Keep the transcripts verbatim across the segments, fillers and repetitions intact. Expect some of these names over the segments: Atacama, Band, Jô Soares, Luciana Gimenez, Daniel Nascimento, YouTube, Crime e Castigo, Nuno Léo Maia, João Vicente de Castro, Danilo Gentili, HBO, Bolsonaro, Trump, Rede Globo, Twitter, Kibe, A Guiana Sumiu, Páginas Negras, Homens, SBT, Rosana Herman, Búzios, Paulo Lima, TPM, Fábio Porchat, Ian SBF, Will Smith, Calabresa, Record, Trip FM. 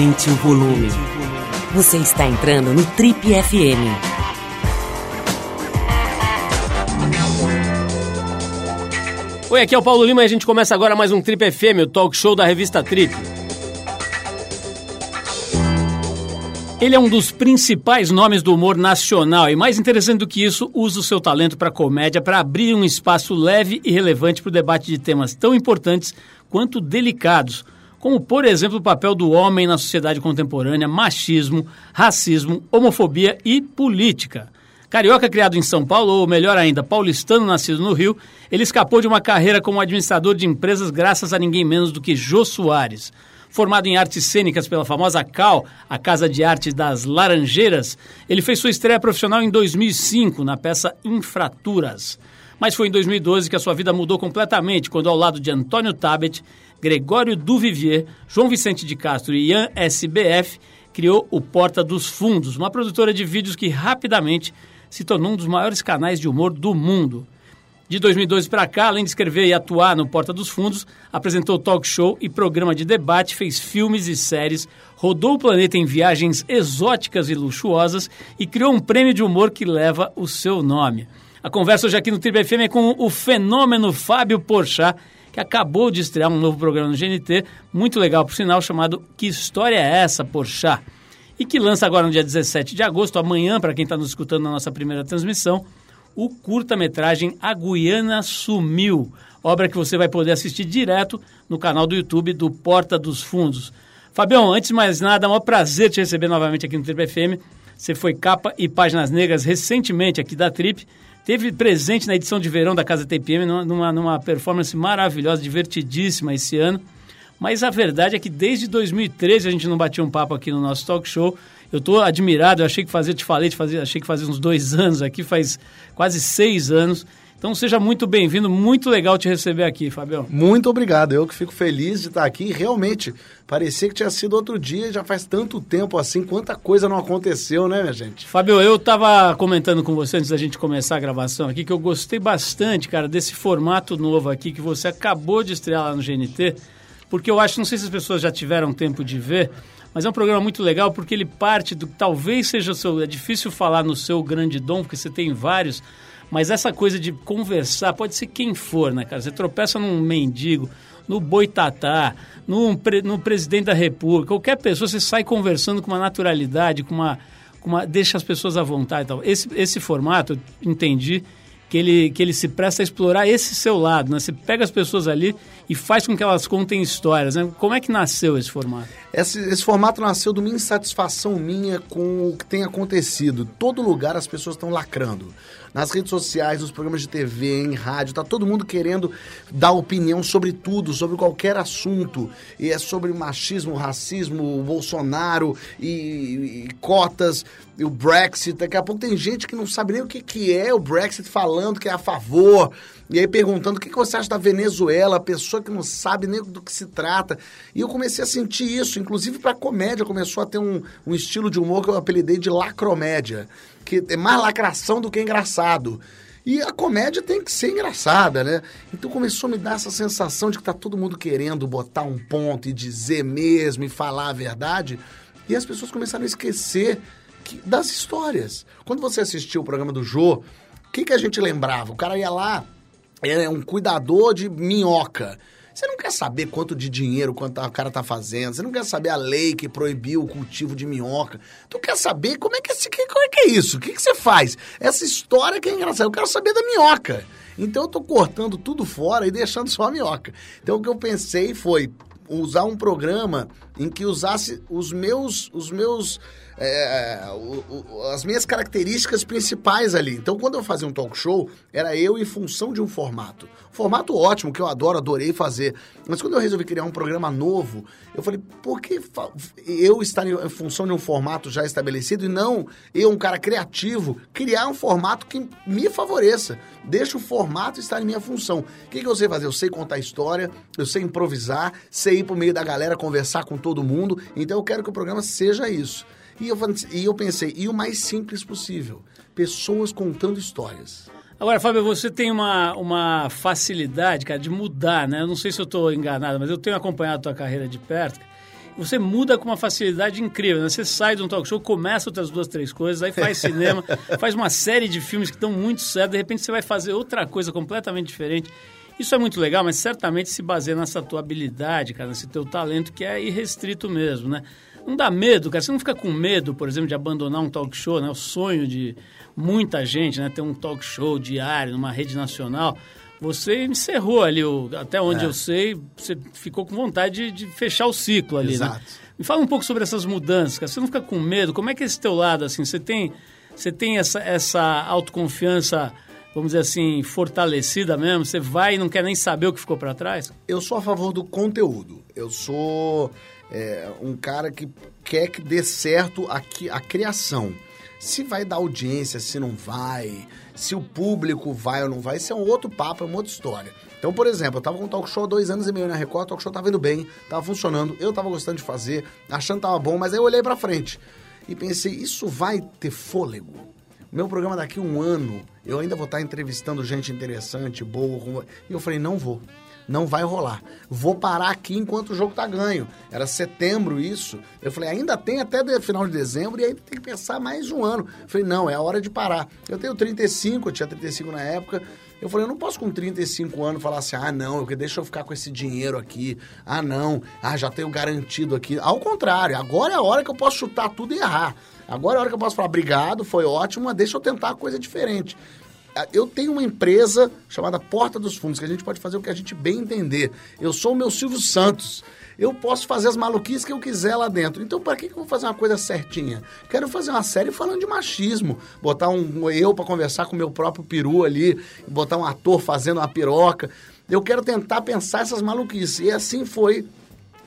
Aumente o volume. Você está entrando no Trip F M. Oi, aqui é o Paulo Lima e a gente começa agora mais um Trip F M, o talk show da revista Trip. Ele é um dos principais nomes do humor nacional e, mais interessante do que isso, usa o seu talento para a comédia para abrir um espaço leve e relevante para o debate de temas tão importantes quanto delicados, como, por exemplo, o papel do homem na sociedade contemporânea, machismo, racismo, homofobia e política. Carioca criado em São Paulo, ou melhor ainda, paulistano nascido no Rio, ele escapou de uma carreira como administrador de empresas graças a ninguém menos do que Jô Soares. Formado em artes cênicas pela famosa C A L, a Casa de Artes das Laranjeiras, ele fez sua estreia profissional em dois mil e cinco, na peça Infraturas. Mas foi em dois mil e doze que a sua vida mudou completamente, quando ao lado de Antônio Tabet, Gregório Duvivier, João Vicente de Castro e Ian S B F, criou o Porta dos Fundos, uma produtora de vídeos que rapidamente se tornou um dos maiores canais de humor do mundo. De dois mil e doze para cá, além de escrever e atuar no Porta dos Fundos, apresentou talk show e programa de debate, fez filmes e séries, rodou o planeta em viagens exóticas e luxuosas e criou um prêmio de humor que leva o seu nome. A conversa hoje aqui no Trip F M é com o fenômeno Fábio Porchat, que acabou de estrear um novo programa no G N T, muito legal por sinal, chamado Que História É Essa, Porchat? E que lança agora no dia dezessete de agosto, amanhã, para quem está nos escutando na nossa primeira transmissão, o curta-metragem A Guiana Sumiu, obra que você vai poder assistir direto no canal do YouTube do Porta dos Fundos. Fabião, antes de mais nada, é um prazer te receber novamente aqui no Trip F M. Você foi capa e páginas negras recentemente aqui da Trip, teve presente na edição de verão da Casa T P M, numa, numa performance maravilhosa, divertidíssima esse ano. Mas a verdade é que desde dois mil e treze a gente não batia um papo aqui no nosso talk show. Eu estou admirado, eu achei que fazia, te falei, te fazia, achei que fazia uns dois anos aqui, faz quase seis anos. Então seja muito bem-vindo, muito legal te receber aqui, Fabião. Muito obrigado, eu que fico feliz de estar aqui. Realmente, parecia que tinha sido outro dia, já faz tanto tempo assim, quanta coisa não aconteceu, né, minha gente? Fábio, eu estava comentando com você antes da gente começar a gravação aqui, que eu gostei bastante, cara, desse formato novo aqui que você acabou de estrear lá no G N T, porque eu acho, não sei se as pessoas já tiveram tempo de ver, mas é um programa muito legal porque ele parte do... Talvez seja o seu... É difícil falar no seu grande dom, porque você tem vários, mas essa coisa de conversar, pode ser quem for, né, cara? Você tropeça num mendigo, no boitatá, no, pre, no presidente da república, qualquer pessoa, você sai conversando com uma naturalidade, com uma... Com uma deixa as pessoas à vontade e tal. Esse, esse formato, eu entendi... Que ele, que ele se presta a explorar esse seu lado, né? Você pega as pessoas ali e faz com que elas contem histórias, né? Como é que nasceu esse formato? Esse, esse formato nasceu de uma insatisfação minha com o que tem acontecido. Todo lugar as pessoas estão lacrando. Nas redes sociais, nos programas de T V, em rádio, tá todo mundo querendo dar opinião sobre tudo, sobre qualquer assunto. E é sobre machismo, racismo, Bolsonaro e, e cotas, e o Brexit. Daqui a pouco tem gente que não sabe nem o que, que é o Brexit, falando que é a favor. E aí perguntando o que, que você acha da Venezuela, pessoa que não sabe nem do que se trata. E eu comecei a sentir isso, inclusive para comédia. Começou a ter um, um estilo de humor que eu apelidei de lacromédia, que é mais lacração do que engraçado. E a comédia tem que ser engraçada, né? Então começou a me dar essa sensação de que tá todo mundo querendo botar um ponto e dizer mesmo e falar a verdade. E as pessoas começaram a esquecer que, das histórias. Quando você assistia o programa do Jô, o que, que a gente lembrava? O cara ia lá, é um cuidador de minhoca. Você não quer saber quanto de dinheiro quanto o cara tá fazendo. Você não quer saber a lei que proibiu o cultivo de minhoca. Tu quer saber como é que, esse, como é, que é isso? O que, que você faz? Essa história que é engraçada. Eu quero saber da minhoca. Então eu tô cortando tudo fora e deixando só a minhoca. Então o que eu pensei foi usar um programa em que usasse os meus... Os meus É, o, o, as minhas características principais ali. Então, quando eu fazia um talk show, era eu em função de um formato. Formato ótimo, que eu adoro, adorei fazer. Mas quando eu resolvi criar um programa novo, eu falei, por que fa- eu estar em função de um formato já estabelecido e não eu, um cara criativo, criar um formato que me favoreça? Deixa o formato estar em minha função. O que, que eu sei fazer? Eu sei contar história, eu sei improvisar, sei ir pro meio da galera, conversar com todo mundo. Então, eu quero que o programa seja isso. E eu, e eu pensei, e o mais simples possível, pessoas contando histórias. Agora, Fábio, você tem uma, uma facilidade, cara, de mudar, né? Eu não sei se eu estou enganado, mas eu tenho acompanhado a tua carreira de perto você muda com uma facilidade incrível, né? Você sai de um talk show, começa outras duas, três coisas, aí faz cinema, faz uma série de filmes que estão muito certos, de repente você vai fazer outra coisa completamente diferente. Isso é muito legal, mas certamente se baseia nessa tua habilidade, cara, nesse teu talento que é irrestrito mesmo, né? Não dá medo, cara. Você não fica com medo, por exemplo, de abandonar um talk show, né? O sonho de muita gente, né? Ter um talk show diário numa rede nacional. Você encerrou ali, o, até onde é. eu sei, você ficou com vontade de, de fechar o ciclo ali, Exato. Né? Me fala um pouco sobre essas mudanças, cara. Você não fica com medo? Como é que é esse teu lado, assim? Você tem, você tem essa, essa autoconfiança, vamos dizer assim, fortalecida mesmo? Você vai e não quer nem saber o que ficou para trás? Eu sou a favor do conteúdo. Eu sou é, um cara que quer que dê certo a, a criação. Se vai dar audiência, se não vai, se o público vai ou não vai, isso é um outro papo, é uma outra história. Então, por exemplo, eu tava com um talk show há dois anos e meio na Record, o talk show tava indo bem, tava funcionando, eu tava gostando de fazer, achando que tava bom, mas aí eu olhei pra frente e pensei, isso vai ter fôlego? O meu programa daqui a um ano, eu ainda vou estar entrevistando gente interessante, boa, e eu falei, não vou. Não vai rolar. Vou parar aqui enquanto o jogo tá ganho. Era setembro isso. Eu falei, ainda tem até final de dezembro e ainda tem que pensar mais um ano. Eu falei, não, é a hora de parar. Eu tenho trinta e cinco, eu tinha trinta e cinco na época. Eu falei, eu não posso com trinta e cinco anos falar assim, ah, não, deixa eu ficar com esse dinheiro aqui. Ah, não, ah, já tenho garantido aqui. Ao contrário, agora é a hora que eu posso chutar tudo e errar. Agora é a hora que eu posso falar, obrigado, foi ótimo, mas deixa eu tentar coisa diferente. Eu tenho uma empresa chamada Porta dos Fundos, que a gente pode fazer o que a gente bem entender. Eu sou o meu Silvio Santos. Eu posso fazer as maluquices que eu quiser lá dentro. Então, para que eu vou fazer uma coisa certinha? Quero fazer uma série falando de machismo. Botar um eu para conversar com o meu próprio peru ali. Botar um ator fazendo uma piroca. Eu quero tentar pensar essas maluquices. E assim foi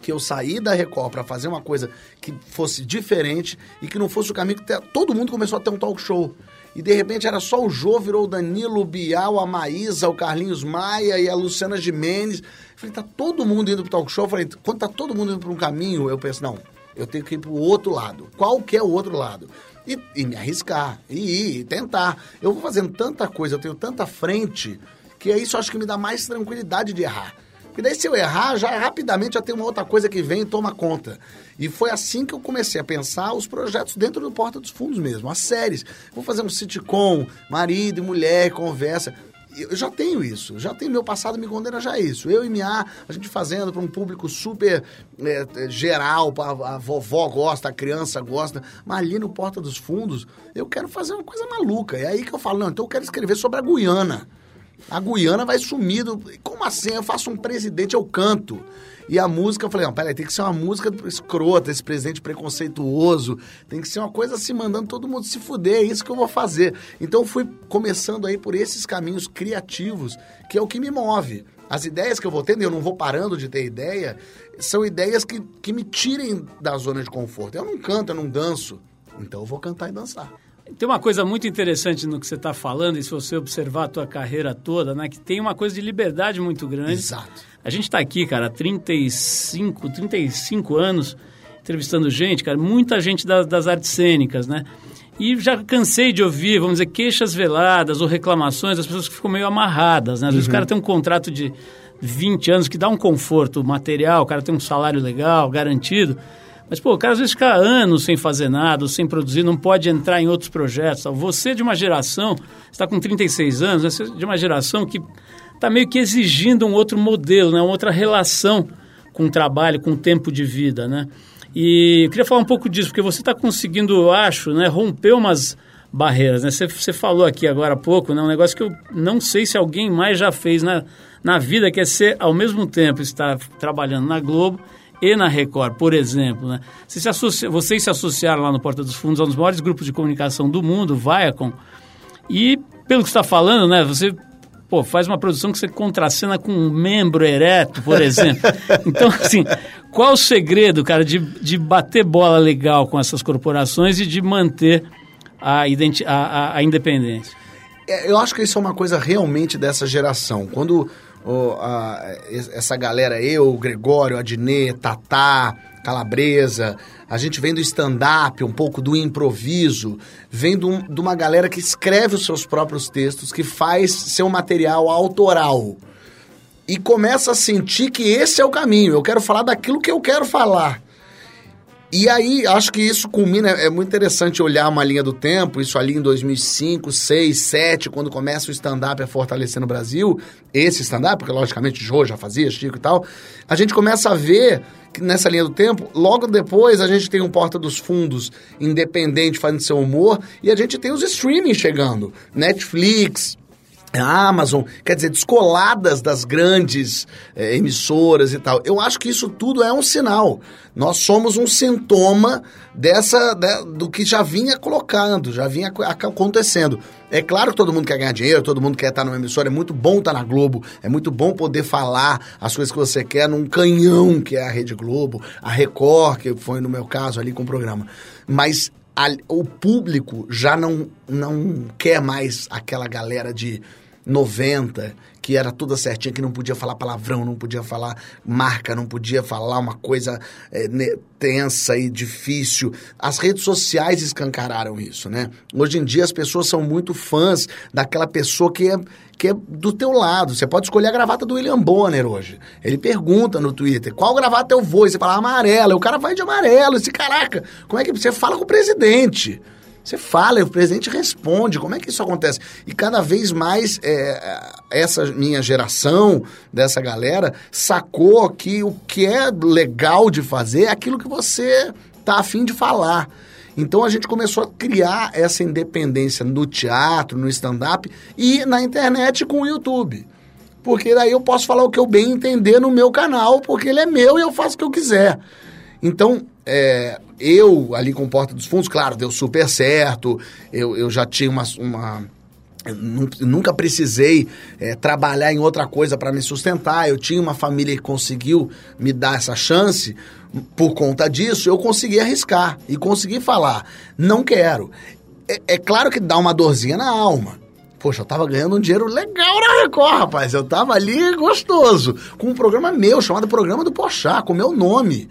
que eu saí da Record para fazer uma coisa que fosse diferente e que não fosse o caminho que todo mundo começou a ter um talk show. E, de repente, era só o Jô, virou o Danilo, o Bial, a Maísa, o Carlinhos Maia e a Luciana Gimenez. Eu falei, tá todo mundo indo pro talk show? Eu falei, quando tá todo mundo indo para um caminho, eu penso, não, eu tenho que ir pro outro lado. Qual que é o outro lado? E, e me arriscar, e ir, e tentar. Eu vou fazendo tanta coisa, eu tenho tanta frente, que é isso, acho que me dá mais tranquilidade de errar. Porque daí, se eu errar, já rapidamente já tem uma outra coisa que vem e toma conta. E foi assim que eu comecei a pensar os projetos dentro do Porta dos Fundos mesmo, as séries. Vou fazer um sitcom, marido e mulher, conversa. Eu já tenho isso, já tenho meu passado me condena já isso. Eu e minha, a gente fazendo para um público super é, geral, a, a vovó gosta, a criança gosta, mas ali no Porta dos Fundos eu quero fazer uma coisa maluca. É aí que eu falo, não, então eu quero escrever sobre a Guiana. A Guiana vai sumir. Do... Como assim? Eu faço um presidente, eu canto. E a música, eu falei, não, peraí, tem que ser uma música escrota, esse presidente preconceituoso. Tem que ser uma coisa assim, mandando todo mundo se fuder, é isso que eu vou fazer. Então eu fui começando aí por esses caminhos criativos, que é o que me move. As ideias que eu vou tendo, eu não vou parando de ter ideia, são ideias que, que me tirem da zona de conforto. Eu não canto, eu não danço, então eu vou cantar e dançar. Tem uma coisa muito interessante no que você está falando, e se você observar a tua carreira toda, né? Que tem uma coisa de liberdade muito grande. Exato. A gente está aqui, cara, há trinta e cinco anos, entrevistando gente, cara, muita gente das, das artes cênicas, né? E já cansei de ouvir, vamos dizer, queixas veladas ou reclamações das pessoas que ficam meio amarradas, né? Às vezes uhum. o cara tem um contrato de vinte anos que dá um conforto material, o cara tem um salário legal, garantido. Mas, pô, o cara às vezes fica anos sem fazer nada, sem produzir, não pode entrar em outros projetos. Tal. Você de uma geração, você está com trinta e seis anos, né? Você de uma geração que está meio que exigindo um outro modelo, né? Uma outra relação com o trabalho, com o tempo de vida, né? E eu queria falar um pouco disso, porque você está conseguindo, eu acho, né? Romper umas barreiras, né? Você, você falou aqui agora há pouco, né? Um negócio que eu não sei se alguém mais já fez na, na vida, que é ser, ao mesmo tempo, estar trabalhando na Globo e na Record, por exemplo, né? Você se associa, vocês se associaram lá no Porta dos Fundos a um dos maiores grupos de comunicação do mundo, o Viacom, e pelo que você está falando, né? Você pô, faz uma produção que você contracena com um membro ereto, por exemplo. Então, assim, qual o segredo, cara, de, de bater bola legal com essas corporações e de manter a, identi- a, a, a independência? Eu acho que isso é uma coisa realmente dessa geração. Quando... Oh, ah, essa galera, eu, Gregório, Adnei, Tatá, Calabresa, a gente vem do stand-up, um pouco do improviso, vem de, um, de uma galera que escreve os seus próprios textos, que faz seu material autoral e começa a sentir que esse é o caminho, eu quero falar daquilo que eu quero falar. E aí, acho que isso culmina, é muito interessante olhar uma linha do tempo, isso ali em dois mil e cinco, dois mil e seis, dois mil e sete, quando começa o stand-up a fortalecer no Brasil, esse stand-up, porque logicamente o Jô já fazia, Chico e tal, a gente começa a ver que nessa linha do tempo, logo depois a gente tem um Porta dos Fundos independente fazendo seu humor, e a gente tem os streaming chegando, Netflix, a Amazon, quer dizer, descoladas das grandes é, emissoras e tal. Eu acho que isso tudo é um sinal. Nós somos um sintoma dessa, de, do que já vinha colocando, já vinha acontecendo. É claro que todo mundo quer ganhar dinheiro, todo mundo quer estar numa emissora, é muito bom estar na Globo, é muito bom poder falar as coisas que você quer num canhão que é a Rede Globo, a Record, que foi no meu caso ali com o programa. Mas a, o público já não, não quer mais aquela galera de noventa, que era toda certinha, que não podia falar palavrão, não podia falar marca, não podia falar uma coisa é, ne, tensa e difícil. As redes sociais escancararam isso, né? Hoje em dia as pessoas são muito fãs daquela pessoa que é, que é do teu lado. Você pode escolher a gravata do William Bonner hoje. Ele pergunta no Twitter, qual gravata eu vou? E você fala, amarela. O cara vai de amarelo. Esse caraca, como é que... Você fala com o presidente. Você fala e o presidente responde. Como é que isso acontece? E cada vez mais é, essa minha geração, dessa galera, sacou que o que é legal de fazer é aquilo que você tá afim de falar. Então a gente começou a criar essa independência no teatro, no stand-up e na internet com o YouTube. Porque daí eu posso falar o que eu bem entender no meu canal, porque ele é meu e eu faço o que eu quiser. Então... É, eu, ali com Porta dos Fundos, claro, deu super certo, eu, eu já tinha uma... uma eu nunca precisei é, trabalhar em outra coisa para me sustentar, eu tinha uma família que conseguiu me dar essa chance, por conta disso eu consegui arriscar e consegui falar, não quero. É, é claro que dá uma dorzinha na alma. Poxa, eu tava ganhando um dinheiro legal na Record, rapaz, eu tava ali gostoso, com um programa meu, chamado Programa do Porchat, com o meu nome.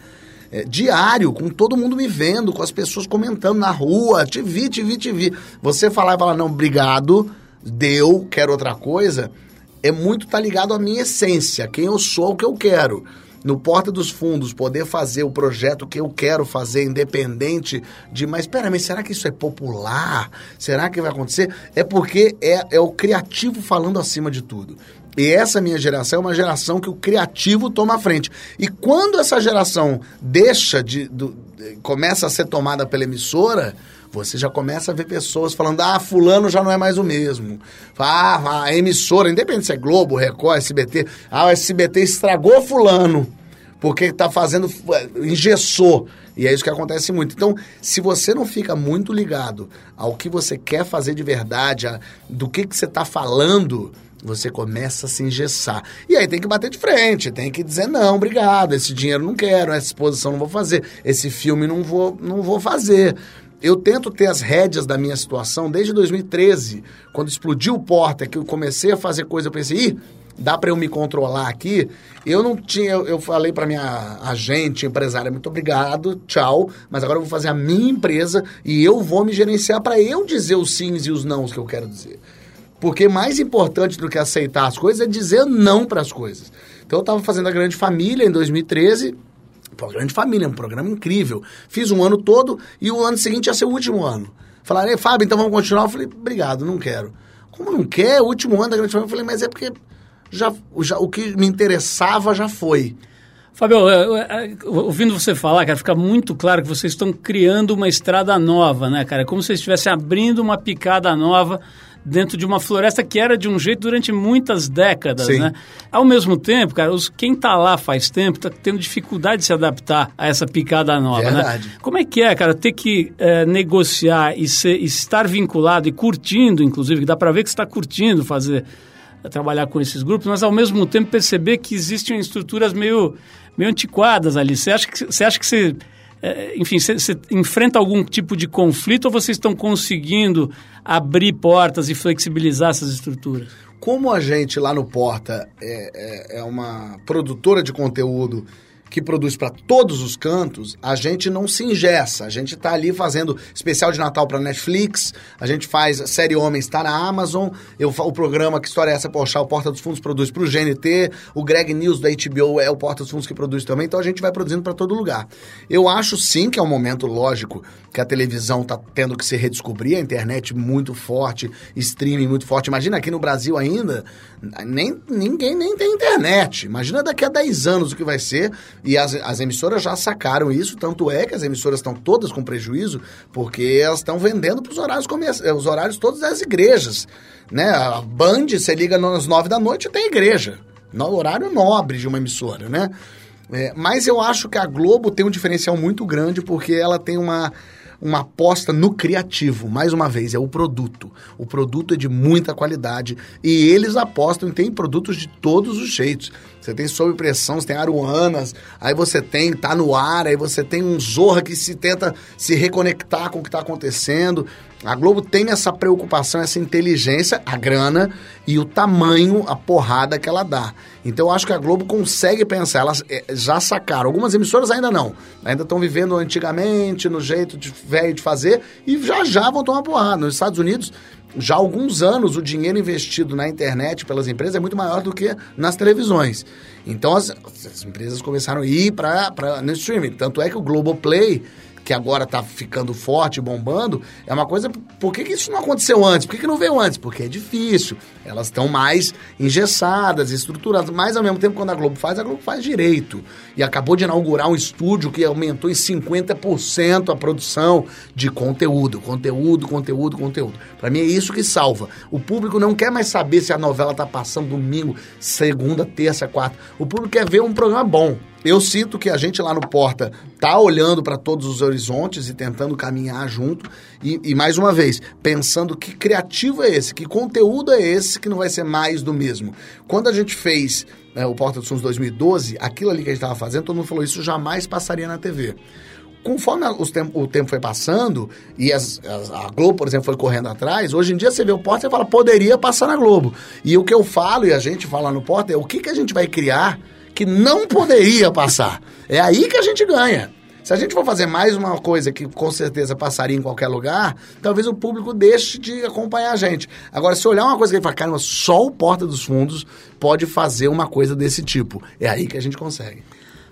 É, diário, com todo mundo me vendo, com as pessoas comentando na rua, te vi, te vi, te vi. Você falar e falar, não, obrigado, deu, quero outra coisa, é muito tá ligado à minha essência, quem eu sou, o que eu quero. No Porta dos Fundos, poder fazer o projeto que eu quero fazer, independente de, mas pera, mas será que isso é popular? Será que vai acontecer? É porque é, é o criativo falando acima de tudo. E essa minha geração é uma geração que o criativo toma a frente. E quando essa geração deixa de, do, de... começa a ser tomada pela emissora, você já começa a ver pessoas falando, ah, fulano já não é mais o mesmo. Ah, a emissora, independente se é Globo, Record, S B T, ah, o S B T estragou fulano, porque está fazendo... engessou. E é isso que acontece muito. Então, se você não fica muito ligado ao que você quer fazer de verdade, a, do que, que você está falando... Você começa a se engessar. E aí tem que bater de frente, tem que dizer, não, obrigado, esse dinheiro não quero, essa exposição não vou fazer, esse filme não vou, não vou fazer. Eu tento ter as rédeas da minha situação desde dois mil e treze, quando explodiu o Porta, que eu comecei a fazer coisa, eu pensei, ih, dá para eu me controlar aqui? Eu não tinha, eu falei para minha agente, empresária, muito obrigado, tchau, mas agora eu vou fazer a minha empresa e eu vou me gerenciar para eu dizer os sims e os nãos que eu quero dizer. Porque mais importante do que aceitar as coisas é dizer não para as coisas. Então eu estava fazendo a Grande Família em dois mil e treze. Pô, Grande Família é um programa incrível. Fiz um ano todo e o ano seguinte ia ser o último ano. Falaram, Fábio, então vamos continuar? Eu falei, obrigado, não quero. Como não quer? O último ano da Grande Família? Eu falei, mas é porque já, já, o que me interessava já foi. Fábio, ouvindo você falar, cara, fica muito claro que vocês estão criando uma estrada nova, né, cara? É como se vocês estivessem abrindo uma picada nova dentro de uma floresta que era de um jeito durante muitas décadas, sim, né? Ao mesmo tempo, cara, os, quem tá lá faz tempo tá tendo dificuldade de se adaptar a essa picada nova, verdade, né? Como é que é, cara, ter que é, negociar e ser, estar vinculado e curtindo, inclusive, que dá para ver que você está curtindo fazer, trabalhar com esses grupos, mas ao mesmo tempo perceber que existem estruturas meio, meio antiquadas ali. Você acha que você... Acha que você enfim, você enfrenta algum tipo de conflito ou vocês estão conseguindo abrir portas e flexibilizar essas estruturas? Como a gente lá no Porta é, é, é uma produtora de conteúdo que produz para todos os cantos, a gente não se engessa. A gente tá ali fazendo especial de Natal para Netflix, a gente faz a série Homens, tá na Amazon, eu, o programa Que História É Essa, Porchat, o Porta dos Fundos produz para o G N T, o Greg News da H B O é o Porta dos Fundos que produz também, então a gente vai produzindo para todo lugar. Eu acho sim que é um momento lógico que a televisão tá tendo que se redescobrir, a internet muito forte, streaming muito forte. Imagina aqui no Brasil ainda, nem, ninguém nem tem internet. Imagina daqui a dez anos o que vai ser, e as, as emissoras já sacaram isso, tanto é que as emissoras estão todas com prejuízo, porque elas estão vendendo para os horários comerciais, os horários todos das igrejas, né? A Band, você liga às nove da noite e tem igreja, no horário nobre de uma emissora, né? É, mas eu acho que a Globo tem um diferencial muito grande, porque ela tem uma... uma aposta no criativo, mais uma vez, é o produto. O produto é de muita qualidade e eles apostam e tem produtos de todos os jeitos. Você tem Sob Pressão, você tem Aruanas, aí você tem Tá No Ar, aí você tem um Zorra que se tenta se reconectar com o que está acontecendo. A Globo tem essa preocupação, essa inteligência, a grana e o tamanho, a porrada que ela dá. Então eu acho que a Globo consegue pensar, elas já sacaram. Algumas emissoras ainda não, ainda estão vivendo antigamente, no jeito de velho de fazer, e já já vão tomar porrada. Nos Estados Unidos, já há alguns anos, o dinheiro investido na internet pelas empresas é muito maior do que nas televisões. Então as, as empresas começaram a ir para no streaming. Tanto é que o Globoplay, que agora tá ficando forte, bombando, é uma coisa... Por que que isso não aconteceu antes? Por que que não veio antes? Porque é difícil. Elas estão mais engessadas, estruturadas. Mas, ao mesmo tempo, quando a Globo faz, a Globo faz direito. E acabou de inaugurar um estúdio que aumentou em cinquenta por cento a produção de conteúdo. Conteúdo, conteúdo, conteúdo. Pra mim, é isso que salva. O público não quer mais saber se a novela tá passando domingo, segunda, terça, quarta. O público quer ver um programa bom. Eu sinto que a gente lá no Porta tá olhando para todos os horizontes e tentando caminhar junto. E, e, mais uma vez, pensando que criativo é esse, que conteúdo é esse que não vai ser mais do mesmo. Quando a gente fez né, o Porta dos Fundos dois mil e doze, aquilo ali que a gente estava fazendo, todo mundo falou, isso jamais passaria na T V. Conforme os temp- o tempo foi passando, e as, as, a Globo, por exemplo, foi correndo atrás, hoje em dia você vê o Porta e fala, poderia passar na Globo. E o que eu falo, e a gente fala no Porta, é o que, que a gente vai criar que não poderia passar. É aí que a gente ganha. Se a gente for fazer mais uma coisa que com certeza passaria em qualquer lugar, talvez o público deixe de acompanhar a gente. Agora, se olhar uma coisa que ele fala, caramba, só o Porta dos Fundos pode fazer uma coisa desse tipo. É aí que a gente consegue.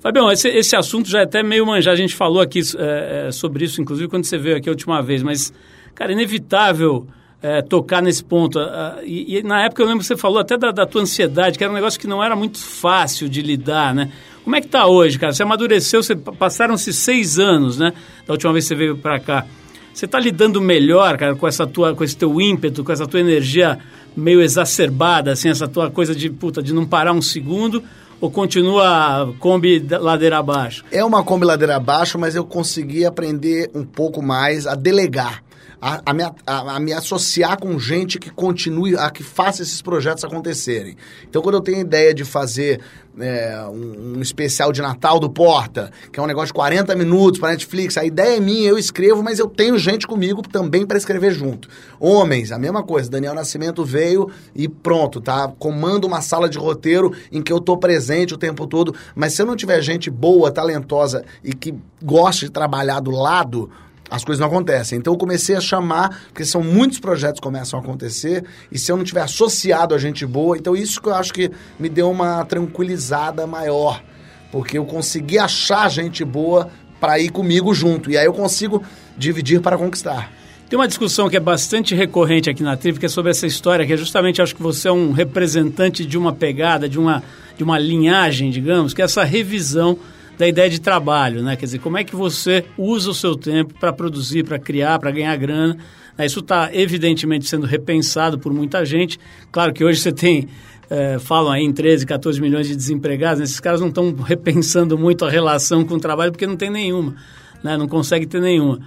Fabião, esse, esse assunto já é até meio manjado. A gente falou aqui é, sobre isso, inclusive, quando você veio aqui a última vez. Mas, cara, é inevitável... É, tocar nesse ponto. E, e na época eu lembro que você falou até da, da tua ansiedade, que era um negócio que não era muito fácil de lidar, né? Como é que tá hoje, cara? Você amadureceu, você, passaram-se seis anos, né? Da última vez que você veio pra cá. Você tá lidando melhor, cara, com, essa tua, com esse teu ímpeto, com essa tua energia meio exacerbada, assim, essa tua coisa de, puta, de não parar um segundo... Ou continua a Kombi ladeira abaixo? É uma Kombi ladeira abaixo, mas eu consegui aprender um pouco mais a delegar, a, a, me, a, a me associar com gente que continue, a que faça esses projetos acontecerem. Então, quando eu tenho a ideia de fazer é, um, um especial de Natal do Porta, que é um negócio de quarenta minutos para Netflix, a ideia é minha, eu escrevo, mas eu tenho gente comigo também para escrever junto. Homens, a mesma coisa, Daniel Nascimento veio e pronto, tá? Comando uma sala de roteiro em que eu tô presente o tempo todo, mas se eu não tiver gente boa, talentosa e que gosta de trabalhar do lado, as coisas não acontecem. Então eu comecei a chamar, porque são muitos projetos que começam a acontecer, e se eu não tiver associado a gente boa, então isso que eu acho que me deu uma tranquilizada maior, porque eu consegui achar gente boa para ir comigo junto, e aí eu consigo dividir para conquistar. Tem uma discussão que é bastante recorrente aqui na Trip, que é sobre essa história, que é justamente, acho que você é um representante de uma pegada, de uma, de uma linhagem, digamos, que é essa revisão da ideia de trabalho, né? Quer dizer, como é que você usa o seu tempo para produzir, para criar, para ganhar grana. Isso está, evidentemente, sendo repensado por muita gente. Claro que hoje você tem, é, falam aí em treze, catorze milhões de desempregados, né? Esses caras não estão repensando muito a relação com o trabalho porque não tem nenhuma, né? Não consegue ter nenhuma.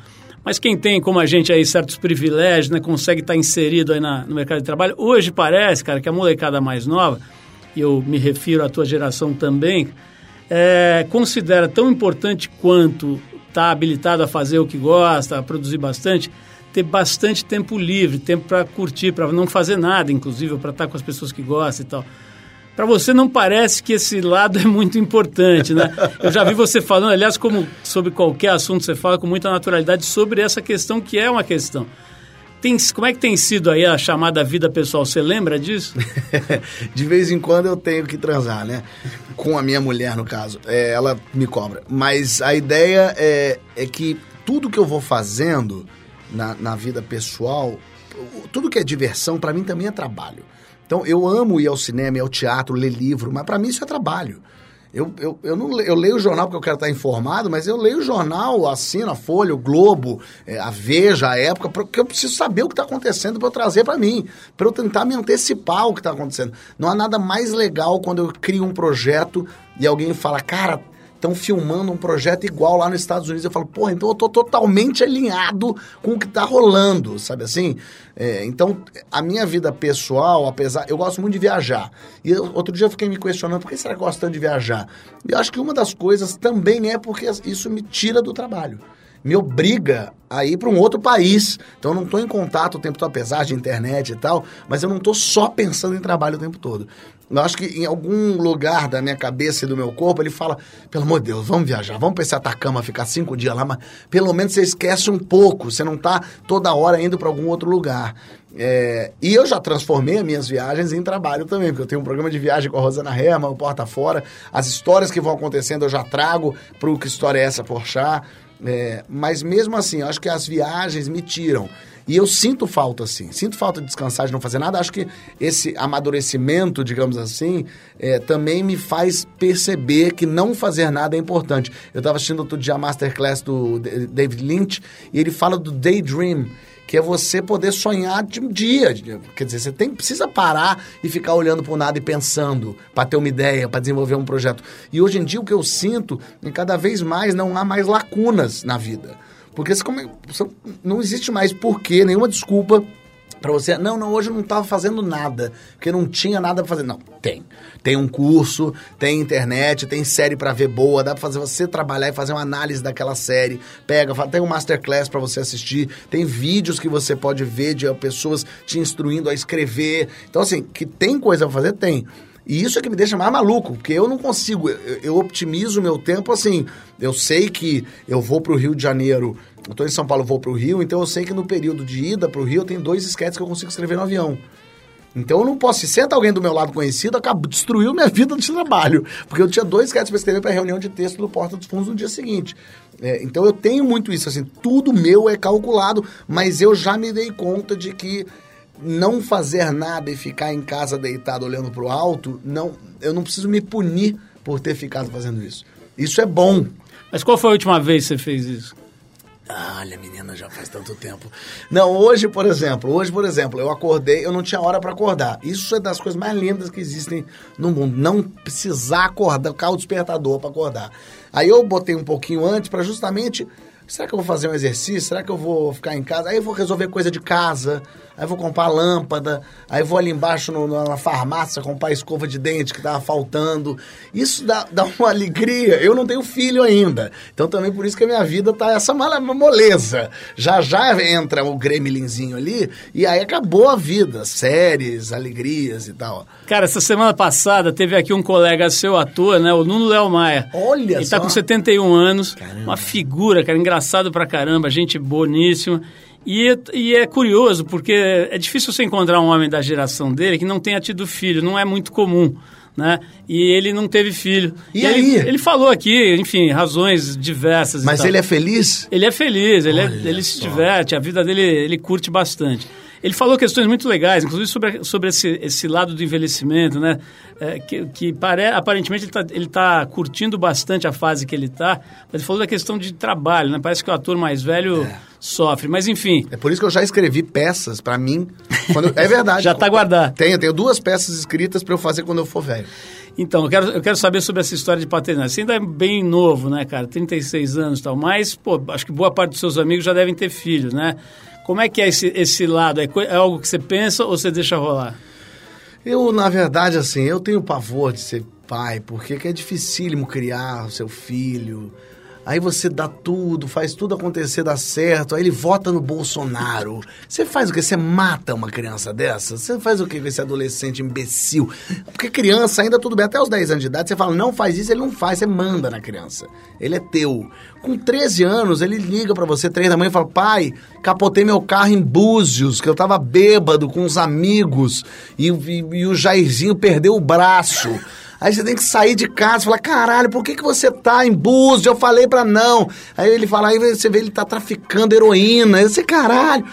Mas quem tem, como a gente, aí certos privilégios, né, consegue estar inserido aí na, no mercado de trabalho. Hoje parece, cara, que a molecada mais nova, e eu me refiro à tua geração também, é, considera tão importante quanto estar habilitado a fazer o que gosta, a produzir bastante, ter bastante tempo livre, tempo para curtir, para não fazer nada, inclusive, para estar com as pessoas que gostam e tal. Para você não parece que esse lado é muito importante, né? Eu já vi você falando, aliás, como sobre qualquer assunto você fala com muita naturalidade sobre essa questão que é uma questão. Tem, como é que tem sido aí a chamada vida pessoal? Você lembra disso? De vez em quando eu tenho que transar, né? Com a minha mulher, no caso. É, ela me cobra. Mas a ideia é, é que tudo que eu vou fazendo na, na vida pessoal, tudo que é diversão, para mim também é trabalho. Então, eu amo ir ao cinema, ir ao teatro, ler livro, mas para mim isso é trabalho. Eu, eu, eu, não, eu leio o jornal porque eu quero estar informado, mas eu leio o jornal, assino a Folha, o Globo, é, a Veja, a Época, porque eu preciso saber o que está acontecendo para eu trazer para mim, para eu tentar me antecipar o que está acontecendo. Não há nada mais legal quando eu crio um projeto e alguém fala, cara, estão filmando um projeto igual lá nos Estados Unidos. Eu falo, porra, então eu estou totalmente alinhado com o que está rolando, sabe assim? É, então, a minha vida pessoal, apesar... Eu gosto muito de viajar. E eu, outro dia eu fiquei me questionando, por que será que eu gosto tanto de viajar? E eu acho que uma das coisas também é porque isso me tira do trabalho. Me obriga a ir para um outro país. Então, eu não estou em contato o tempo todo, apesar de internet e tal, mas eu não estou só pensando em trabalho o tempo todo. Eu acho que em algum lugar da minha cabeça e do meu corpo, ele fala, pelo amor de Deus, vamos viajar, vamos para esse Atacama, ficar cinco dias lá, mas pelo menos você esquece um pouco, você não está toda hora indo para algum outro lugar. É, e eu já transformei as minhas viagens em trabalho também, porque eu tenho um programa de viagem com a Rosana Herman, o Porta Fora, as histórias que vão acontecendo eu já trago para o Que História É Essa, Porchat. É, mas mesmo assim, eu acho que as viagens me tiram. E eu sinto falta, assim. Sinto falta de descansar, de não fazer nada. Acho que esse amadurecimento, digamos assim, é, também me faz perceber que não fazer nada é importante. Eu estava assistindo outro dia a Masterclass do David Lynch e ele fala do daydream, que é você poder sonhar de um dia. Quer dizer, você tem, precisa parar e ficar olhando para o nada e pensando para ter uma ideia, para desenvolver um projeto. E hoje em dia o que eu sinto é cada vez mais não há mais lacunas na vida. Porque não existe mais porquê, nenhuma desculpa para você... Não, não, hoje eu não estava fazendo nada, porque não tinha nada para fazer. Não, tem. Tem um curso, tem internet, tem série para ver boa, dá para fazer você trabalhar e fazer uma análise daquela série. Pega, tem um masterclass para você assistir, tem vídeos que você pode ver de pessoas te instruindo a escrever. Então, assim, que tem coisa para fazer, tem. E isso é que me deixa mais maluco, porque eu não consigo, eu, eu optimizo o meu tempo assim, eu sei que eu vou para o Rio de Janeiro, eu estou em São Paulo, vou para o Rio, então eu sei que no período de ida para o Rio eu tenho dois esquetes que eu consigo escrever no avião. Então eu não posso, se senta alguém do meu lado conhecido, acabou, destruiu minha vida de trabalho, porque eu tinha dois esquetes para escrever para a reunião de texto do Porta dos Fundos no dia seguinte. É, então eu tenho muito isso, assim, tudo meu é calculado, mas eu já me dei conta de que não fazer nada e ficar em casa deitado olhando para o alto, não, eu não preciso me punir por ter ficado fazendo isso. Isso é bom. Mas qual foi a última vez que você fez isso? Ah, olha, menina, já faz tanto tempo. Não, hoje, por exemplo, hoje, por exemplo, eu acordei, eu não tinha hora para acordar. Isso é das coisas mais lindas que existem no mundo. Não precisar acordar, colocar o despertador para acordar. Aí eu botei um pouquinho antes para justamente... Será que eu vou fazer um exercício? Será que eu vou ficar em casa? Aí eu vou resolver coisa de casa, aí eu vou comprar lâmpada, aí eu vou ali embaixo no, na farmácia comprar escova de dente que estava faltando. Isso dá, dá uma alegria. Eu não tenho filho ainda. Então também por isso que a minha vida tá essa moleza. Já já entra o gremlinzinho ali e aí acabou a vida. Séries, alegrias e tal. Cara, essa semana passada teve aqui um colega seu ator, né? O Nuno Léo Maia. Olha só. Ele tá com setenta e um anos. Caramba. Uma figura, cara, engraçada. Engraçado pra caramba, gente boníssima. E, e é curioso, porque é difícil você encontrar um homem da geração dele que não tenha tido filho, não é muito comum, né? E ele não teve filho. E, e aí? Ele, ele falou aqui, enfim, razões diversas. Mas ele é feliz? Ele é feliz, ele, é, ele se diverte, a vida dele ele curte bastante. Ele falou questões muito legais, inclusive sobre, sobre esse, esse lado do envelhecimento, né? É, que que pare, aparentemente ele tá, ele tá curtindo bastante a fase que ele tá, mas ele falou da questão de trabalho, né? Parece que o ator mais velho... É. Sofre, mas enfim... É por isso que eu já escrevi peças pra mim... Quando eu... É verdade. Já tá guardado. Tenho, tenho duas peças escritas pra eu fazer quando eu for velho. Então, eu quero, eu quero saber sobre essa história de paternidade. Você ainda é bem novo, né, cara? trinta e seis anos e tal, mas, pô, acho que boa parte dos seus amigos já devem ter filhos, né? Como é que é esse, esse lado? É, é algo que você pensa ou você deixa rolar? Eu, na verdade, assim, eu tenho pavor de ser pai, porque é dificílimo criar o seu filho... Aí você dá tudo, faz tudo acontecer, dá certo. Aí ele vota no Bolsonaro. Você faz o quê? Você mata uma criança dessa? Você faz o quê com esse adolescente imbecil? Porque criança ainda tudo bem. Até os dez anos de idade, você fala, não faz isso, ele não faz. Você manda na criança. Ele é teu. Com treze anos, ele liga pra você, três da manhã, e fala, pai, capotei meu carro em Búzios, que eu tava bêbado com os amigos. E, e, e o Jairzinho perdeu o braço. Aí você tem que sair de casa e falar, caralho, por que, que você tá em Búzios? Eu falei pra não. Aí ele fala, aí você vê, ele tá traficando heroína. Aí você, caralho.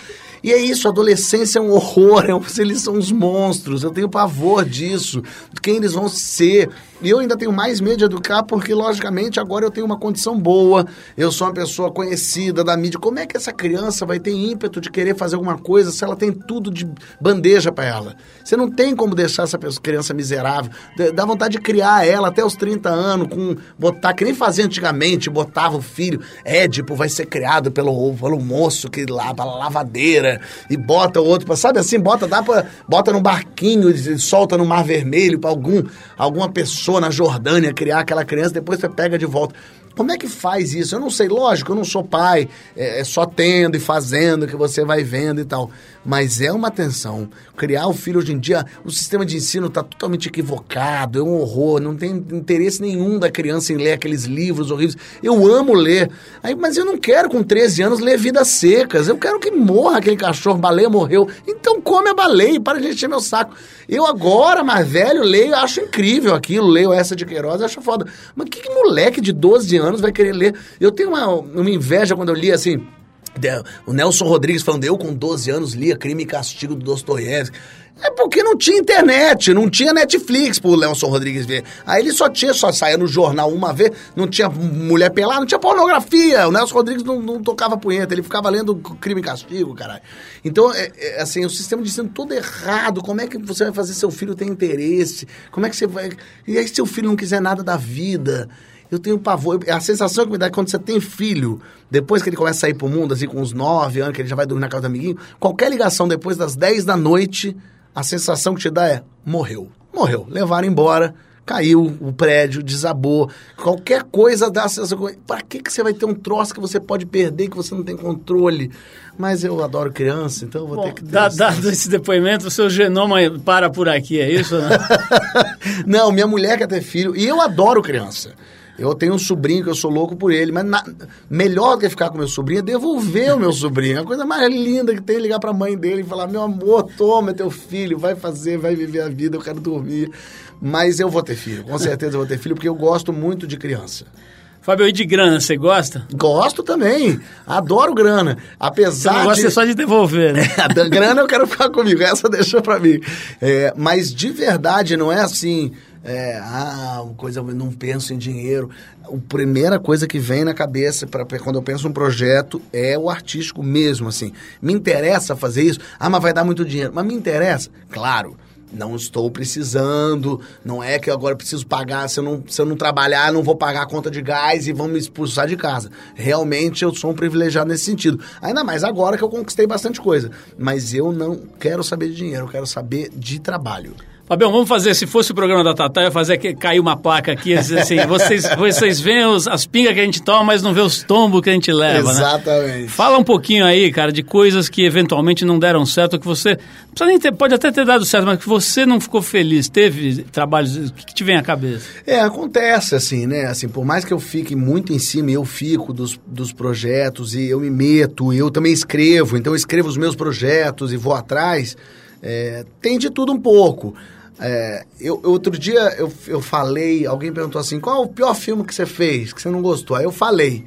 E é isso, a adolescência é um horror, é um, eles são uns monstros, eu tenho pavor disso, de quem eles vão ser. E eu ainda tenho mais medo de educar porque, logicamente, agora eu tenho uma condição boa, eu sou uma pessoa conhecida da mídia. Como é que essa criança vai ter ímpeto de querer fazer alguma coisa se ela tem tudo de bandeja pra ela? Você não tem como deixar essa criança miserável. Dá vontade de criar ela até os trinta anos, com botar, que nem fazia antigamente, botava o filho, Édipo vai ser criado pelo, pelo moço que lava a lavadeira, e bota o outro, pra, sabe assim, bota, dá pra, bota num barquinho e solta no Mar Vermelho pra algum, alguma pessoa na Jordânia criar aquela criança, depois você pega de volta. Como é que faz isso? Eu não sei, lógico, eu não sou pai, é, é só tendo e fazendo que você vai vendo e tal, mas é uma tensão. Criar o filho hoje em dia, o sistema de ensino tá totalmente equivocado, é um horror, não tem interesse nenhum da criança em ler aqueles livros horríveis. Eu amo ler, aí, mas eu não quero com treze anos ler Vidas Secas, eu quero que morra aquele cachorro, baleia morreu, então come a baleia e para de encher meu saco. Eu agora, mais velho, leio, acho incrível aquilo, leio essa de Queiroz, acho foda, mas que, que moleque de doze anos vai querer ler? Eu tenho uma, uma inveja quando eu li assim, o Nelson Rodrigues falando, eu com doze anos lia Crime e Castigo do Dostoiévski. É porque não tinha internet, não tinha Netflix pro Nelson Rodrigues ver. Aí ele só tinha, só saía no jornal uma vez, não tinha mulher pelada, não tinha pornografia. O Nelson Rodrigues não, não tocava punheta, ele ficava lendo Crime e Castigo, caralho. Então, é, é, assim, o sistema de ensino todo errado. Como é que você vai fazer seu filho ter interesse? Como é que você vai... E aí seu filho não quiser nada da vida... Eu tenho pavor. A sensação que me dá é que quando você tem filho, depois que ele começa a ir pro mundo, assim, com uns nove anos, que ele já vai dormir na casa do amiguinho, qualquer ligação depois das dez da noite, a sensação que te dá é, morreu. Morreu. Levaram embora, caiu o prédio, desabou. Qualquer coisa dá a sensação. Pra que, que você vai ter um troço que você pode perder, que você não tem controle? Mas eu adoro criança, então eu vou Bom, ter que ter... Dado essa... esse depoimento, o seu genoma para por aqui, é isso? Né? Não, minha mulher quer ter filho, e eu adoro criança. Eu tenho um sobrinho que eu sou louco por ele, mas na... melhor do que ficar com meu sobrinho é devolver o meu sobrinho. A coisa mais linda que tem é ligar pra mãe dele e falar, meu amor, toma teu filho, vai fazer, vai viver a vida, eu quero dormir. Mas eu vou ter filho, com certeza eu vou ter filho, porque eu gosto muito de criança. Fábio, e de grana, você gosta? Gosto também, adoro grana, apesar de... Você gosta de... só de devolver, né? É, grana eu quero ficar comigo, essa deixou pra mim. É, mas de verdade, não é assim... É, ah, coisa, não penso em dinheiro. A primeira coisa que vem na cabeça pra, pra, quando eu penso em um projeto é o artístico mesmo, assim. Me interessa fazer isso? Ah, mas vai dar muito dinheiro. Mas me interessa? Claro. Não estou precisando, não é que eu agora preciso pagar, se eu não, se eu não trabalhar, eu não vou pagar a conta de gás e vão me expulsar de casa. Realmente eu sou um privilegiado nesse sentido. Ainda mais agora que eu conquistei bastante coisa. Mas eu não quero saber de dinheiro, eu quero saber de trabalho. Fabião, vamos fazer, se fosse o programa da Tatá, eu ia fazer que cair uma placa aqui, assim, vocês, vocês veem os, as pingas que a gente toma, mas não vê os tombos que a gente leva, exatamente, né? Fala um pouquinho aí, cara, de coisas que eventualmente não deram certo, que você, não precisa nem ter, pode até ter dado certo, mas que você não ficou feliz, teve trabalhos, o que, que te vem à cabeça? É, acontece, assim, né, assim, por mais que eu fique muito em cima, eu fico dos, dos projetos e eu me meto, eu também escrevo, então eu escrevo os meus projetos e vou atrás, é, tem de tudo um pouco. É, eu, outro dia eu, eu falei, alguém perguntou assim, qual é o pior filme que você fez, que você não gostou? Aí eu falei.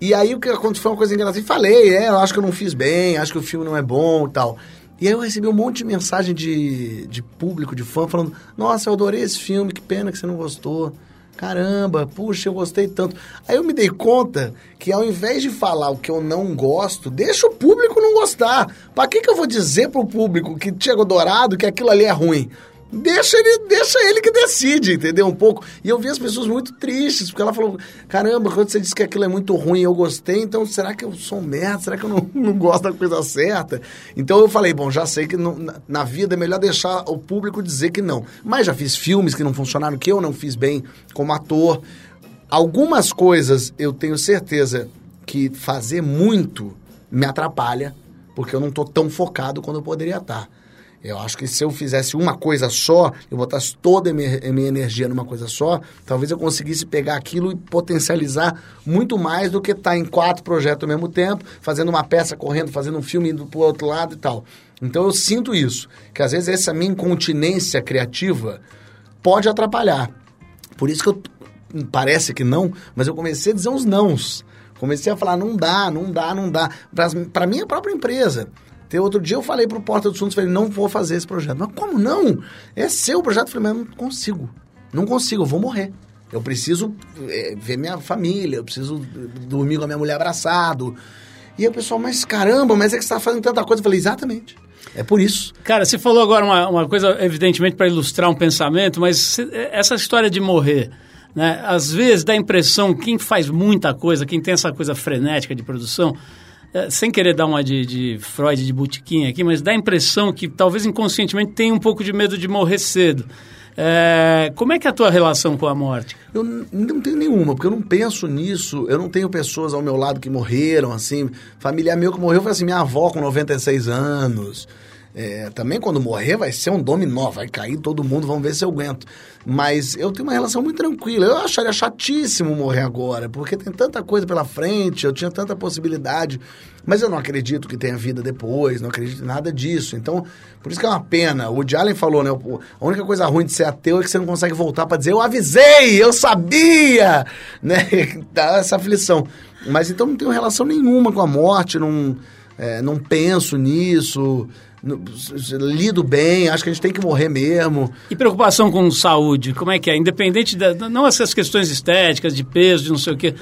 E aí o que aconteceu foi uma coisa engraçada. Eu falei, é, eu acho que eu não fiz bem, acho que o filme não é bom e tal. E aí eu recebi um monte de mensagem de, de público, de fã, falando, nossa, eu adorei esse filme, que pena que você não gostou. Caramba, puxa, eu gostei tanto. Aí eu me dei conta que ao invés de falar o que eu não gosto, deixa o público não gostar. Pra que que eu vou dizer pro público que chegou dourado que aquilo ali é ruim? Deixa ele, deixa ele que decide, entendeu? Um pouco. E eu vi as pessoas muito tristes, porque ela falou, caramba, quando você disse que aquilo é muito ruim e eu gostei, então será que eu sou um merda? Será que eu não, não gosto da coisa certa? Então eu falei, bom, já sei que não, na vida é melhor deixar o público dizer que não. Mas já fiz filmes que não funcionaram, que eu não fiz bem como ator. Algumas coisas eu tenho certeza que fazer muito me atrapalha, porque eu não estou tão focado quando eu poderia estar. Eu acho que se eu fizesse uma coisa só, eu botasse toda a minha energia numa coisa só, talvez eu conseguisse pegar aquilo e potencializar muito mais do que estar em quatro projetos ao mesmo tempo, fazendo uma peça, correndo, fazendo um filme, indo para o outro lado e tal. Então eu sinto isso, que às vezes essa minha incontinência criativa pode atrapalhar. Por isso que eu, parece que não, mas eu comecei a dizer uns nãos. Comecei a falar, não dá, não dá, não dá, para minha própria empresa. Tem outro dia eu falei pro Porta dos Fundos, falei, não vou fazer esse projeto. Mas como não? É seu projeto. Eu falei, mas eu não consigo. Não consigo, eu vou morrer. Eu preciso é, ver minha família, eu preciso dormir com a minha mulher abraçado. E aí o pessoal, mas caramba, mas é que você tá fazendo tanta coisa. Eu falei, exatamente. É por isso. Cara, você falou agora uma, uma coisa, evidentemente, para ilustrar um pensamento, mas cê, essa história de morrer, né? Às vezes dá a impressão, quem faz muita coisa, quem tem essa coisa frenética de produção... Sem querer dar uma de, de Freud, de botiquinha aqui, mas dá a impressão que talvez inconscientemente tenha um pouco de medo de morrer cedo. É, como é que é a tua relação com a morte? Eu não tenho nenhuma, porque eu não penso nisso. Eu não tenho pessoas ao meu lado que morreram, assim. Familiar meu que morreu foi assim, minha avó com noventa e seis anos. É, também quando morrer vai ser um dominó, vai cair todo mundo, vamos ver se eu aguento. Mas eu tenho uma relação muito tranquila. Eu acharia chatíssimo morrer agora, porque tem tanta coisa pela frente, eu tinha tanta possibilidade, mas eu não acredito que tenha vida depois, não acredito em nada disso. Então, por isso que é uma pena. O Woody Allen falou, né, a única coisa ruim de ser ateu é que você não consegue voltar para dizer, eu avisei, eu sabia, né, dá essa aflição. Mas então não tenho relação nenhuma com a morte, não, é, não penso nisso. Lido bem, acho que a gente tem que morrer mesmo. E preocupação com saúde, como é que é? Independente, da, não essas questões estéticas, de peso, de não sei o quê,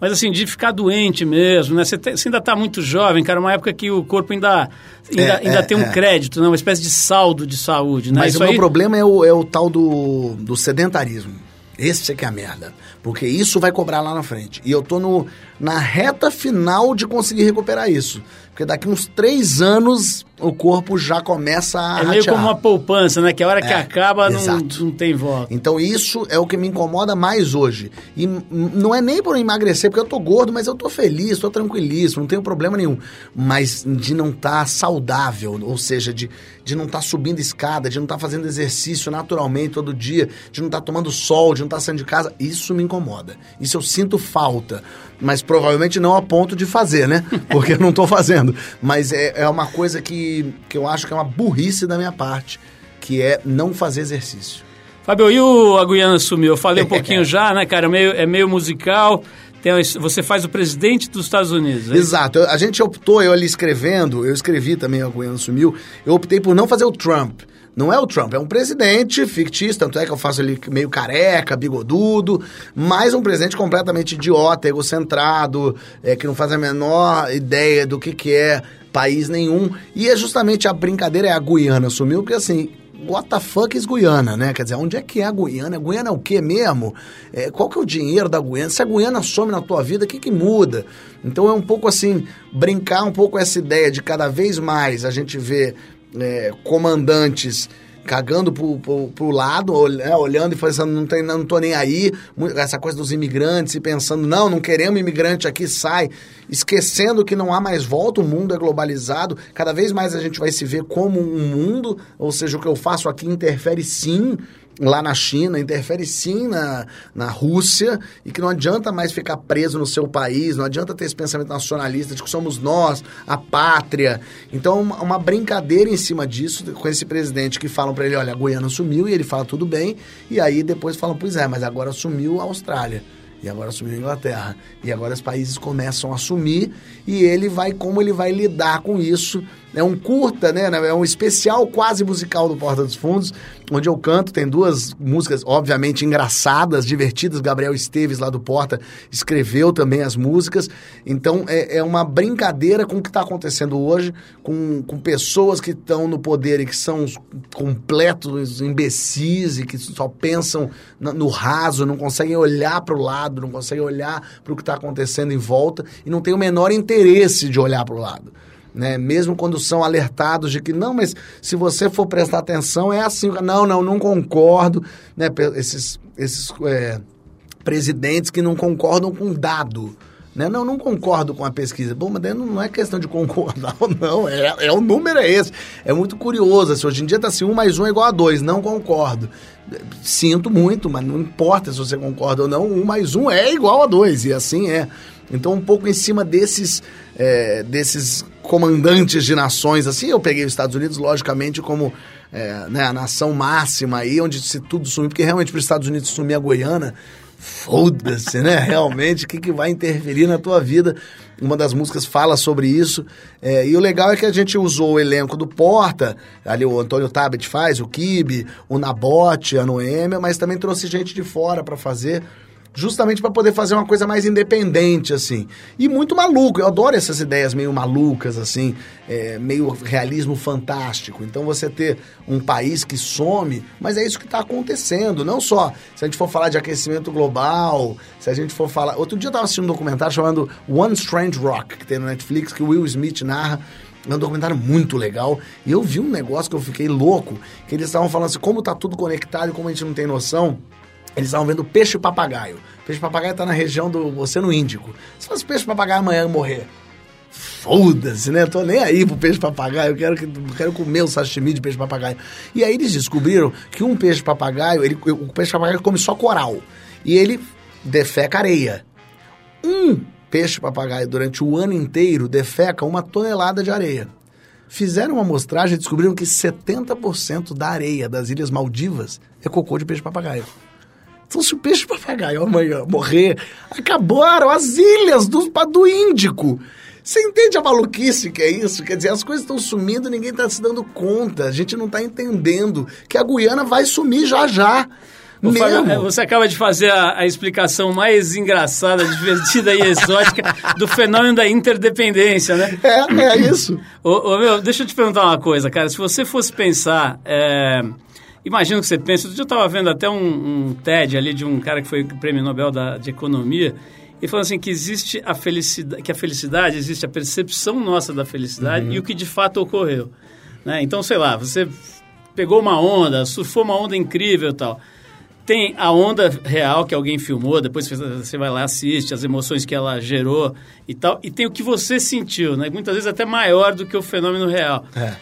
mas assim, de ficar doente mesmo, né? Você, te, você ainda está muito jovem, cara, uma época que o corpo ainda, ainda, é, ainda é, tem um é. crédito, né? Uma espécie de saldo de saúde, né? Mas isso o meu aí... problema é o, é o tal do, do sedentarismo. Esse é que é a merda, porque isso vai cobrar lá na frente. E eu tô no, na reta final de conseguir recuperar isso. Porque daqui uns três anos o corpo já começa a ratear. É meio como uma poupança, né? Que a hora que é, acaba não, não tem volta. Então isso é o que me incomoda mais hoje. E não é nem por emagrecer, porque eu tô gordo, mas eu tô feliz, tô tranquilíssimo, não tenho problema nenhum. Mas de não estar saudável, ou seja, de, de não estar subindo escada, de não estar fazendo exercício naturalmente todo dia, de não estar tomando sol, de não estar saindo de casa, isso me incomoda. Isso eu sinto falta. Mas provavelmente não a ponto de fazer, né? Porque eu não tô fazendo. Mas é, é uma coisa que, que eu acho que é uma burrice da minha parte, que é não fazer exercício. Fábio, e o A Guiana Sumiu? Eu falei um pouquinho já, né, cara? Meio, é meio musical. Tem, você faz o presidente dos Estados Unidos, né? Exato. Eu, a gente optou, eu ali escrevendo, eu escrevi também A Guiana Sumiu, eu optei por não fazer o Trump. Não é o Trump, é um presidente fictício, tanto é que eu faço ele meio careca, bigodudo, mas um presidente completamente idiota, egocentrado, é, que não faz a menor ideia do que, que é país nenhum. E é justamente a brincadeira, é a Guiana sumiu, porque assim, what the fuck is Guiana, né? Quer dizer, onde é que é a Guiana? A Guiana é o quê mesmo? É, qual que é o dinheiro da Guiana? Se a Guiana some na tua vida, o que que muda? Então é um pouco assim, brincar um pouco essa ideia de cada vez mais a gente vê... É, comandantes cagando pro, pro, pro lado, olhando e pensando, não, tem, não tô nem aí, essa coisa dos imigrantes e pensando, não, não queremos imigrante aqui, sai, esquecendo que não há mais volta, o mundo é globalizado, cada vez mais a gente vai se ver como um mundo, ou seja, o que eu faço aqui interfere sim lá na China, interfere sim na, na Rússia, e que não adianta mais ficar preso no seu país, não adianta ter esse pensamento nacionalista de que somos nós, a pátria. Então, uma, uma brincadeira em cima disso, com esse presidente que falam para ele, olha, a Guiana sumiu, e ele fala tudo bem, e aí depois falam, pois é, mas agora sumiu a Austrália. E agora assumiu a Inglaterra. E agora os países começam a assumir e ele vai, como ele vai lidar com isso. É um curta, né? É um especial quase musical do Porta dos Fundos, onde eu canto, tem duas músicas, obviamente, engraçadas, divertidas. Gabriel Esteves, lá do Porta, escreveu também as músicas. Então, é, é uma brincadeira com o que está acontecendo hoje, com, com pessoas que estão no poder e que são completos imbecis e que só pensam no raso, não conseguem olhar para o lado, não consegue olhar para o que está acontecendo em volta e não tem o menor interesse de olhar para o lado, né? Mesmo quando são alertados de que, não, mas se você for prestar atenção, é assim, não, não, não concordo, né? Esses, esses é, presidentes que não concordam com dado. Né? Não, não concordo com a pesquisa. Bom, mas não é questão de concordar ou não, é, é, o número é esse. É muito curioso, assim, hoje em dia está assim, um mais um é igual a dois, não concordo. Sinto muito, mas não importa se você concorda ou não, um mais um é igual a dois, e assim é. Então, um pouco em cima desses, é, desses comandantes de nações, assim, eu peguei os Estados Unidos, logicamente, como é, né, a nação máxima aí, onde se tudo sumiu, porque realmente para os Estados Unidos sumir a Guiana... Foda-se, né? Realmente, o que, que vai interferir na tua vida? Uma das músicas fala sobre isso. É, e o legal é que a gente usou o elenco do Porta, ali o Antônio Tabet faz, o Kibe, o Nabote, a Noêmia, mas também trouxe gente de fora para fazer, justamente para poder fazer uma coisa mais independente, assim. E muito maluco, eu adoro essas ideias meio malucas, assim, é, meio realismo fantástico. Então você ter um país que some, mas é isso que está acontecendo, não só se a gente for falar de aquecimento global, se a gente for falar... Outro dia eu estava assistindo um documentário chamado One Strange Rock, que tem no Netflix, que o Will Smith narra. É um documentário muito legal. E eu vi um negócio que eu fiquei louco, que eles estavam falando assim, como está tudo conectado, como a gente não tem noção... Eles estavam vendo peixe papagaio. Peixe papagaio está na região do Oceano Índico. Se fosse peixe papagaio amanhã morrer, foda-se, né? Tô nem aí pro peixe papagaio. Eu quero, que, quero comer o sashimi de peixe papagaio. E aí eles descobriram que um peixe papagaio, ele, o peixe papagaio come só coral. E ele defeca areia. Um peixe papagaio durante o ano inteiro defeca uma tonelada de areia. Fizeram uma amostragem e descobriram que setenta por cento da areia das Ilhas Maldivas é cocô de peixe papagaio. Então, se o peixe papagaio amanhã morrer, acabaram as ilhas do, do Índico. Você entende a maluquice que é isso? Quer dizer, as coisas estão sumindo, ninguém está se dando conta. A gente não está entendendo que a Guiana vai sumir já já. Fábio, você acaba de fazer a, a explicação mais engraçada, divertida e exótica do fenômeno da interdependência, né? É, é isso. ô, ô, meu, deixa eu te perguntar uma coisa, cara. Se você fosse pensar... É... Imagino que você pensa, eu estava vendo até um, um TED ali de um cara que foi prêmio Nobel da, de Economia, e falou assim que existe a felicidade, que a felicidade, existe a percepção nossa da felicidade, uhum, e o que de fato ocorreu. Né? Então, sei lá, você pegou uma onda, surfou uma onda incrível e tal. Tem a onda real que alguém filmou, depois você vai lá, assiste, as emoções que ela gerou e tal, e tem o que você sentiu, né? Muitas vezes até maior do que o fenômeno real. É.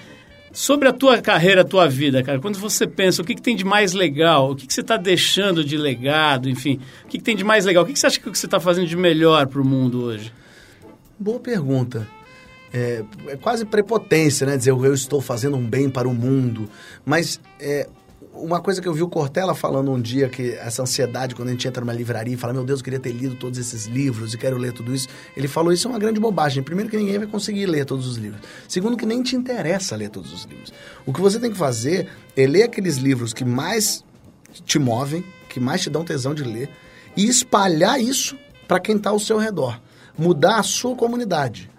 Sobre a tua carreira, a tua vida, cara, quando você pensa o que, que tem de mais legal, o que, que você está deixando de legado, enfim, o que, que tem de mais legal, o que, que você acha que você está fazendo de melhor para o mundo hoje? Boa pergunta. É, é quase prepotência, né, dizer eu estou fazendo um bem para o mundo, mas é, uma coisa que eu vi o Cortella falando um dia, que essa ansiedade quando a gente entra numa livraria e fala, meu Deus, eu queria ter lido todos esses livros e quero ler tudo isso, ele falou, isso é uma grande bobagem. Primeiro que ninguém vai conseguir ler todos os livros. Segundo que nem te interessa ler todos os livros. O que você tem que fazer é ler aqueles livros que mais te movem, que mais te dão tesão de ler, e espalhar isso para quem está ao seu redor, mudar a sua comunidade.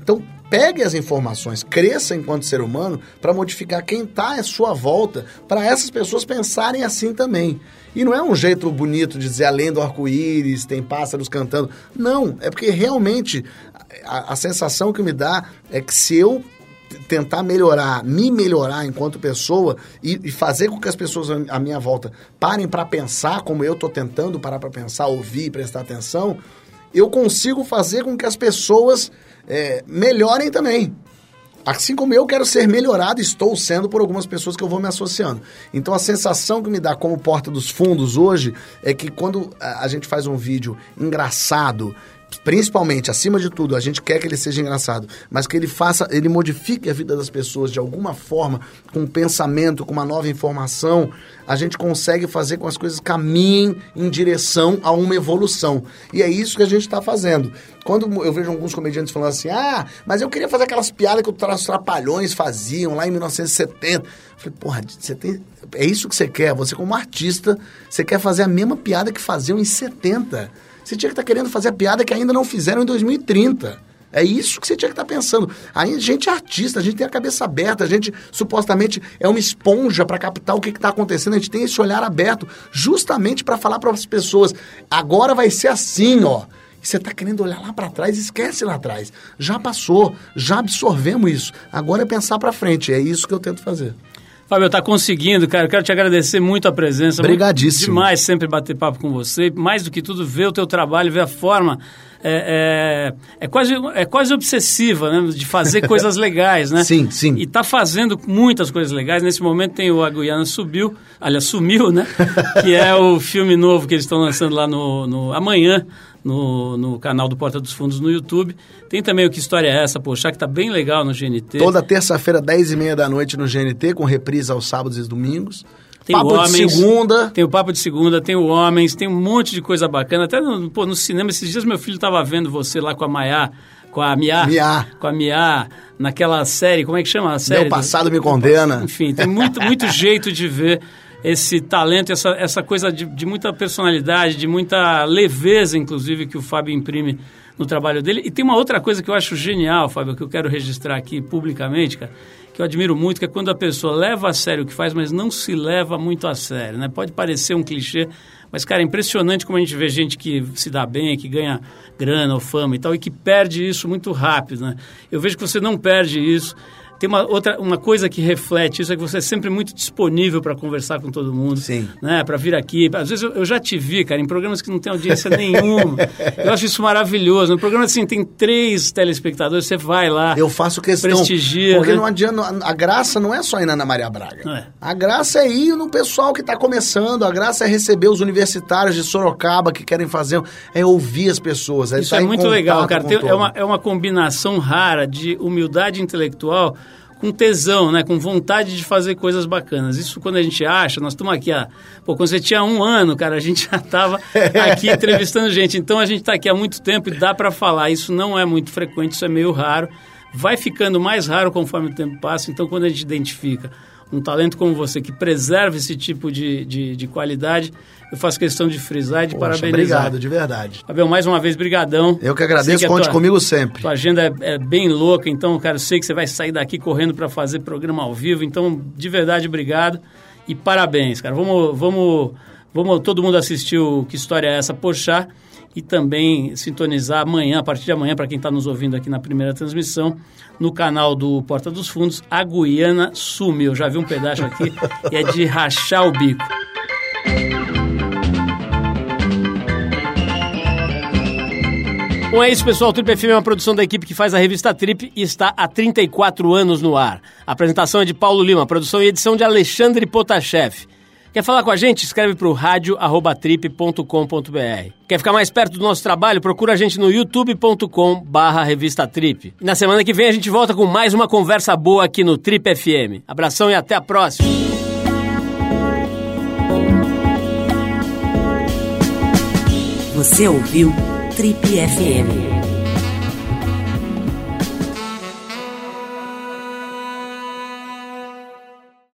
Então, pegue as informações, cresça enquanto ser humano para modificar quem está à sua volta, para essas pessoas pensarem assim também. E não é um jeito bonito de dizer além do arco-íris, tem pássaros cantando. Não, é porque realmente a, a sensação que me dá é que se eu tentar melhorar, me melhorar enquanto pessoa e, e fazer com que as pessoas à minha volta parem para pensar como eu estou tentando parar para pensar, ouvir e prestar atenção, eu consigo fazer com que as pessoas... É, melhorem também. Assim como eu quero ser melhorado, estou sendo por algumas pessoas que eu vou me associando. Então a sensação que me dá como Porta dos Fundos hoje é que quando a gente faz um vídeo engraçado, principalmente, acima de tudo, a gente quer que ele seja engraçado, mas que ele faça, ele modifique a vida das pessoas de alguma forma, com um pensamento, com uma nova informação, a gente consegue fazer com que as coisas caminhem em direção a uma evolução. E é isso que a gente está fazendo. Quando eu vejo alguns comediantes falando assim, ah, mas eu queria fazer aquelas piadas que os Trapalhões faziam lá em mil novecentos e setenta. Eu falei, porra, você tem... é isso que você quer? Você como artista, você quer fazer a mesma piada que faziam em setenta. Você tinha que estar querendo fazer a piada que ainda não fizeram em dois mil e trinta. É isso que você tinha que estar pensando. A gente é artista, a gente tem a cabeça aberta, a gente supostamente é uma esponja para captar o que está acontecendo. A gente tem esse olhar aberto justamente para falar para as pessoas, agora vai ser assim, ó. Você está querendo olhar lá para trás, esquece lá atrás. Já passou, já absorvemos isso. Agora é pensar para frente, é isso que eu tento fazer. Fábio, está conseguindo, cara. Eu quero te agradecer muito a presença. Obrigadíssimo. Demais sempre bater papo com você. Mais do que tudo, ver o teu trabalho, ver a forma... É, é, é, quase, é quase obsessiva, né? De fazer coisas legais, né? Sim, sim. E está fazendo muitas coisas legais. Nesse momento tem o A Guiana Sumiu, aliás, Sumiu, né? Que é o filme novo que eles estão lançando lá no, no amanhã, no, no canal do Porta dos Fundos no YouTube. Tem também o Que História É Essa, Porchat, que está bem legal no G N T. Toda terça-feira, dez e meia da noite no G N T, com reprise aos sábados e domingos. Tem Papo o Homens, de Segunda. Tem o Papo de Segunda, tem o Homens, tem um monte de coisa bacana. Até no, pô, no cinema, esses dias meu filho estava vendo você lá com a Maiá, com a Mia, Mia. com a Mia, naquela série, como é que chama a série? Meu Passado do, Me Condena. Enfim, tem muito, muito jeito de ver esse talento, essa, essa coisa de, de muita personalidade, de muita leveza, inclusive, que o Fábio imprime no trabalho dele. E tem uma outra coisa que eu acho genial, Fábio, que eu quero registrar aqui publicamente, cara, que eu admiro muito, que é quando a pessoa leva a sério o que faz, mas não se leva muito a sério, né? Pode parecer um clichê, mas, cara, é impressionante como a gente vê gente que se dá bem, que ganha grana ou fama e tal, e que perde isso muito rápido, né? Eu vejo que você não perde isso. Tem uma, outra, uma coisa que reflete isso, é que você é sempre muito disponível para conversar com todo mundo. Sim. Né? Para vir aqui. Às vezes eu, eu já te vi, cara, em programas que não tem audiência nenhuma. Eu acho isso maravilhoso. No programa, assim, tem três telespectadores, você vai lá. Eu faço questão. Prestigia. Porque, né? Não adianta. A graça não é só ir na Ana Maria Braga. É. A graça é ir no pessoal que está começando. A graça é receber os universitários de Sorocaba que querem fazer. É ouvir as pessoas. É isso, é muito legal, cara. Tem, é, uma, é uma combinação rara de humildade intelectual com tesão, né? Com vontade de fazer coisas bacanas. Isso quando a gente acha, nós estamos aqui há... Pô, quando você tinha um ano, cara, a gente já estava aqui entrevistando gente. Então, a gente está aqui há muito tempo e dá para falar. Isso não é muito frequente, isso é meio raro. Vai ficando mais raro conforme o tempo passa. Então, quando a gente identifica um talento como você, que preserva esse tipo de, de, de qualidade, eu faço questão de frisar e de Poxa, parabenizar. Obrigado, de verdade. Fabio, mais uma vez, brigadão. Eu que agradeço, que conte tua, comigo sempre. Tua agenda é, é bem louca, então, cara, eu sei que você vai sair daqui correndo para fazer programa ao vivo, então, de verdade, obrigado e parabéns, cara. Vamos, vamos, vamos todo mundo assistir o Que História É Essa, Porchat, e também sintonizar amanhã, a partir de amanhã, para quem está nos ouvindo aqui na primeira transmissão, no canal do Porta dos Fundos, A Guiana Sumiu. Já vi um pedaço aqui e é de rachar o bico. Bom, é isso, pessoal. O Trip F M é uma produção da equipe que faz a revista Trip e está há trinta e quatro anos no ar. A apresentação é de Paulo Lima, produção e edição de Alexandre Potashev. Quer falar com a gente? Escreve para o rádio arroba trip ponto com ponto b r. Quer ficar mais perto do nosso trabalho? Procura a gente no youtube ponto com barra revista Trip. E na semana que vem a gente volta com mais uma conversa boa aqui no Trip F M. Abração e até a próxima! Você ouviu Trip F M.